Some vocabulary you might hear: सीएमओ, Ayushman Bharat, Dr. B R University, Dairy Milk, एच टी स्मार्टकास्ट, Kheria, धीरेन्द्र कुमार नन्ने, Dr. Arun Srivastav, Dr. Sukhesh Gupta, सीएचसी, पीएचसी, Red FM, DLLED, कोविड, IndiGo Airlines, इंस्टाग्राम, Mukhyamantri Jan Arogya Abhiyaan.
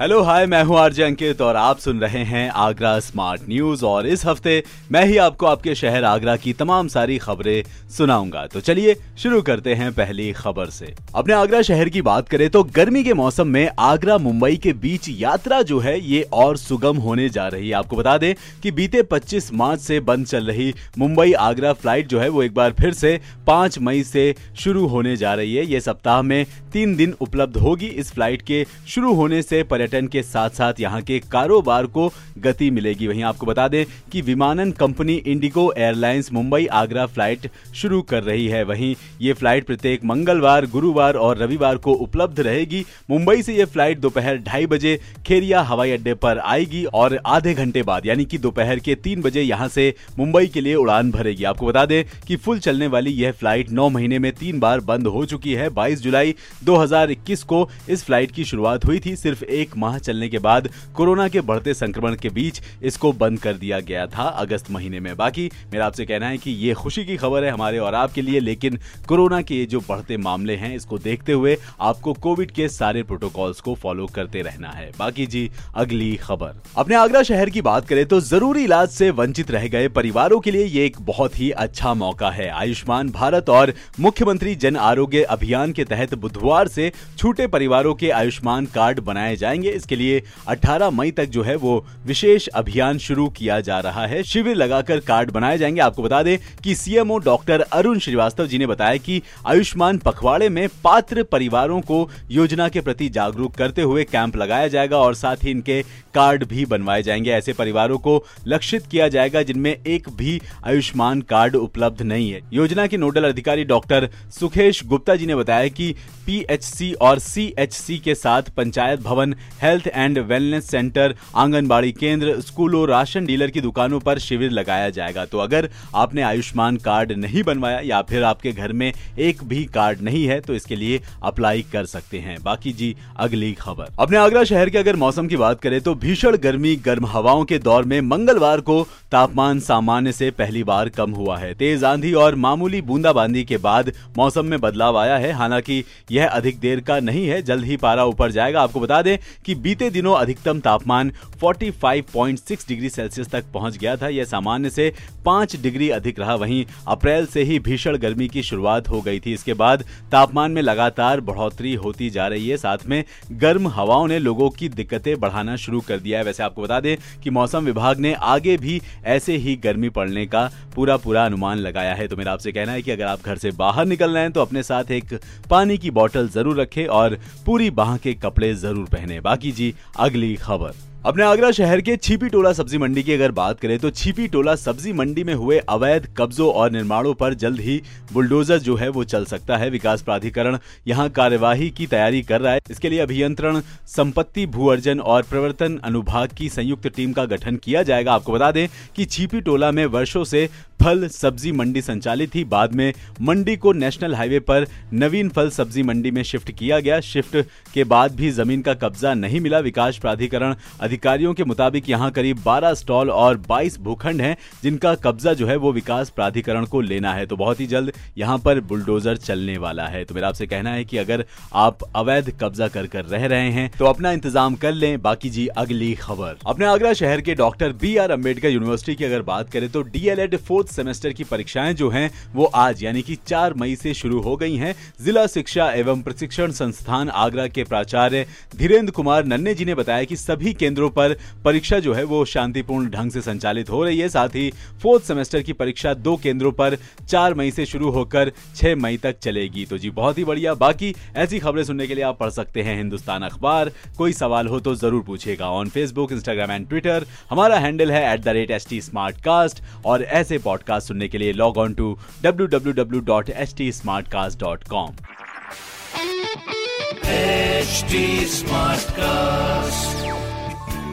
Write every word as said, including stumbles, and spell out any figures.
Hello hi, मैं हूँ RJ अंकित और आप सुन रहे हैं आगरा स्मार्ट न्यूज। और इस हफ्ते मैं ही आपको आपके शहर आगरा की तमाम सारी खबरें सुनाऊंगा। तो चलिए शुरू करते हैं पहली खबर से। अपने आगरा शहर की बात करें तो गर्मी के मौसम में आगरा मुंबई के बीच यात्रा जो है ये और सुगम होने जा रही है। आपको बता दें कि बीते पच्चीस मार्च से बंद चल रही मुंबई आगरा फ्लाइट जो है वो एक बार फिर से पाँच मई से शुरू होने जा रही है। ये सप्ताह में तीन दिन उपलब्ध होगी। इस फ्लाइट के शुरू होने से पर्यटन के साथ साथ यहां के कारोबार को गति मिलेगी। वहीं आपको बता दें कि विमानन company IndiGo airlines Mumbai Agra flight शुरू कर रही है। वहीं ये फ्लाइट प्रत्येक मंगलवार, गुरुवार और रविवार को उपलब्ध रहेगी। मुंबई से ये फ्लाइट दोपहर ढाई बजे खेरिया हवाई अड्डे पर आएगी और आधे घंटे बाद यानी कि दोपहर के तीन बजे यहां से मुंबई के लिए उड़ान भरेगी। आपको बता दें कि फुल चलने वाली यह फ्लाइट नौ महीने में तीन बार बंद हो चुकी है। बाईस जुलाई दो हजार इक्कीस को इस फ्लाइट की शुरुआत हुई थी। सिर्फ एक माह चलने के बाद कोरोना के बढ़ते संक्रमण के बीच इसको बंद कर दिया गया था अगस्त महीने में। बाकी मेरा आपसे कहना है कि ये खुशी की खबर है हमारे और आपके लिए, लेकिन कोरोना के जो बढ़ते मामले हैं इसको देखते हुए आपको कोविड के सारे प्रोटोकॉल्स को फॉलो करते रहना है। बाकी जी अगली खबर। अपने आगरा शहर की बात करें तो जरूरी इलाज से वंचित रह गए परिवारों के लिए ये एक बहुत ही अच्छा मौका है। आयुष्मान भारत और मुख्यमंत्री जन आरोग्य अभियान के तहत बुधवार से छूटे परिवारों के आयुष्मान कार्ड बनाए जाएंगे। इसके लिए अठारह मई तक जो है वो विशेष अभियान शुरू किया जा रहा है। शिविर लगाकर कार्ड बनाए जाएंगे। आपको बता दें कि सीएमओ डॉक्टर अरुण श्रीवास्तव जी ने बताया कि आयुष्मान पखवाड़े में पात्र परिवारों को योजना के प्रति जागरूक करते हुए कैंप लगाया जाएगा और साथ ही इनके कार्ड भी बनवाए जाएंगे। ऐसे परिवारों को लक्षित किया जाएगा जिनमें एक भी आयुष्मान कार्ड उपलब्ध नहीं है। योजना के नोडल अधिकारी डॉक्टर सुखेश गुप्ता जी ने बताया कि पीएचसी और सीएचसी के साथ पंचायत भवन, health and wellness centre, anganwadi केंद्र, स्कूलों, राशन डीलर की दुकानों पर शिविर लगाया जाएगा। तो अगर आपने आयुष्मान कार्ड नहीं बनवाया या फिर आपके घर में एक भी कार्ड नहीं है तो इसके लिए अप्लाई कर सकते हैं। बाकी जी अगली खबर। अपने आगरा शहर के अगर मौसम की बात करें तो भीषण गर्मी, गर्म हवाओं के दौर में मंगलवार को तापमान सामान्य से पहली बार कम हुआ है। तेज आंधी और मामूली बूंदाबांदी के बाद मौसम में बदलाव आया है। हालांकि यह अधिक देर का नहीं है, जल्द ही पारा ऊपर जाएगा। आपको बता दें कि बीते दिनों अधिकतम तापमान पैंतालीस दशमलव छह डिग्री सेल्सियस तक पहुंच गया था। यह सामान्य से पाँच डिग्री अधिक रहा। वहीं अप्रैल से ही भीषण गर्मी की शुरुआत हो गई थी। इसके बाद तापमान में लगातार बढ़ोतरी होती जा रही है। साथ में गर्म हवाओं ने लोगों की दिक्कतें बढ़ाना शुरू कर दिया है। वैसे आपको बता दें कि मौसम विभाग ने आगे भी ऐसे ही गर्मी पड़ने का पूरा पूरा अनुमान लगाया है। तो मेरा आपसे कहना है कि अगर आप घर से बाहर निकल रहे हैं तो अपने साथ एक पानी की बोतल जरूर रखें और पूरी बाह के कपड़े जरूर पहने। बाकी जी अगली खबर। अपने आगरा शहर के छिपी टोला सब्जी मंडी की अगर बात करें तो छिपी टोला सब्जी मंडी में हुए अवैध कब्जों और निर्माणों पर जल्द ही बुलडोजर जो है वो चल सकता है। विकास प्राधिकरण यहां कार्यवाही की तैयारी कर रहा है। इसके लिए अभियंत्रण, संपत्ति, भूअर्जन और प्रवर्तन अनुभाग की संयुक्त टीम का गठन किया जाएगा। आपको बता दें कि छिपी टोला में वर्षों से फल सब्जी मंडी संचालित थी। बाद में मंडी को नेशनल हाईवे पर नवीन फल सब्जी मंडी में शिफ्ट किया गया। शिफ्ट के बाद भी जमीन का कब्जा नहीं मिला। विकास प्राधिकरण अधिकारियों के मुताबिक यहां करीब बारह स्टॉल और बाईस भूखंड हैं जिनका कब्जा जो है वो विकास प्राधिकरण को लेना है। तो बहुत ही जल्द यहां पर बुलडोजर चलने वाला है। तो मेरा आपसे कहना है कि अगर आप अवैध कब्जा कर कर रह रहे हैं तो अपना इंतजाम कर लें। बाकी जी अगली खबर। अपने आगरा शहर के डॉक्टर बी आर यूनिवर्सिटी की अगर बात करें तो डीएलएड फोर्थ सेमेस्टर की परीक्षाएं जो हैं वो आज यानी कि चार मई से शुरू हो गई हैं। जिला शिक्षा एवं प्रशिक्षण संस्थान आगरा के प्राचार्य धीरेन्द्र कुमार नन्ने जी ने बताया कि सभी केंद्रों पर परीक्षा जो है वो शांतिपूर्ण ढंग से संचालित हो रही है। साथ ही फोर्थ सेमेस्टर की परीक्षा दो केंद्रों पर चार मई से शुरू होकर छह मई तक चलेगी। तो जी बहुत ही बढ़िया। बाकी ऐसी खबरें सुनने के लिए आप पढ़ सकते हैं हिंदुस्तान अखबार। कोई सवाल हो तो जरूर पूछेगा on Facebook, इंस्टाग्राम and Twitter. हमारा हैंडल है at the rate एच टी स्मार्टकास्ट। और ऐसे पॉडकास्ट सुनने के लिए log on to W W W dot एच टी स्मार्टकास्ट dot com.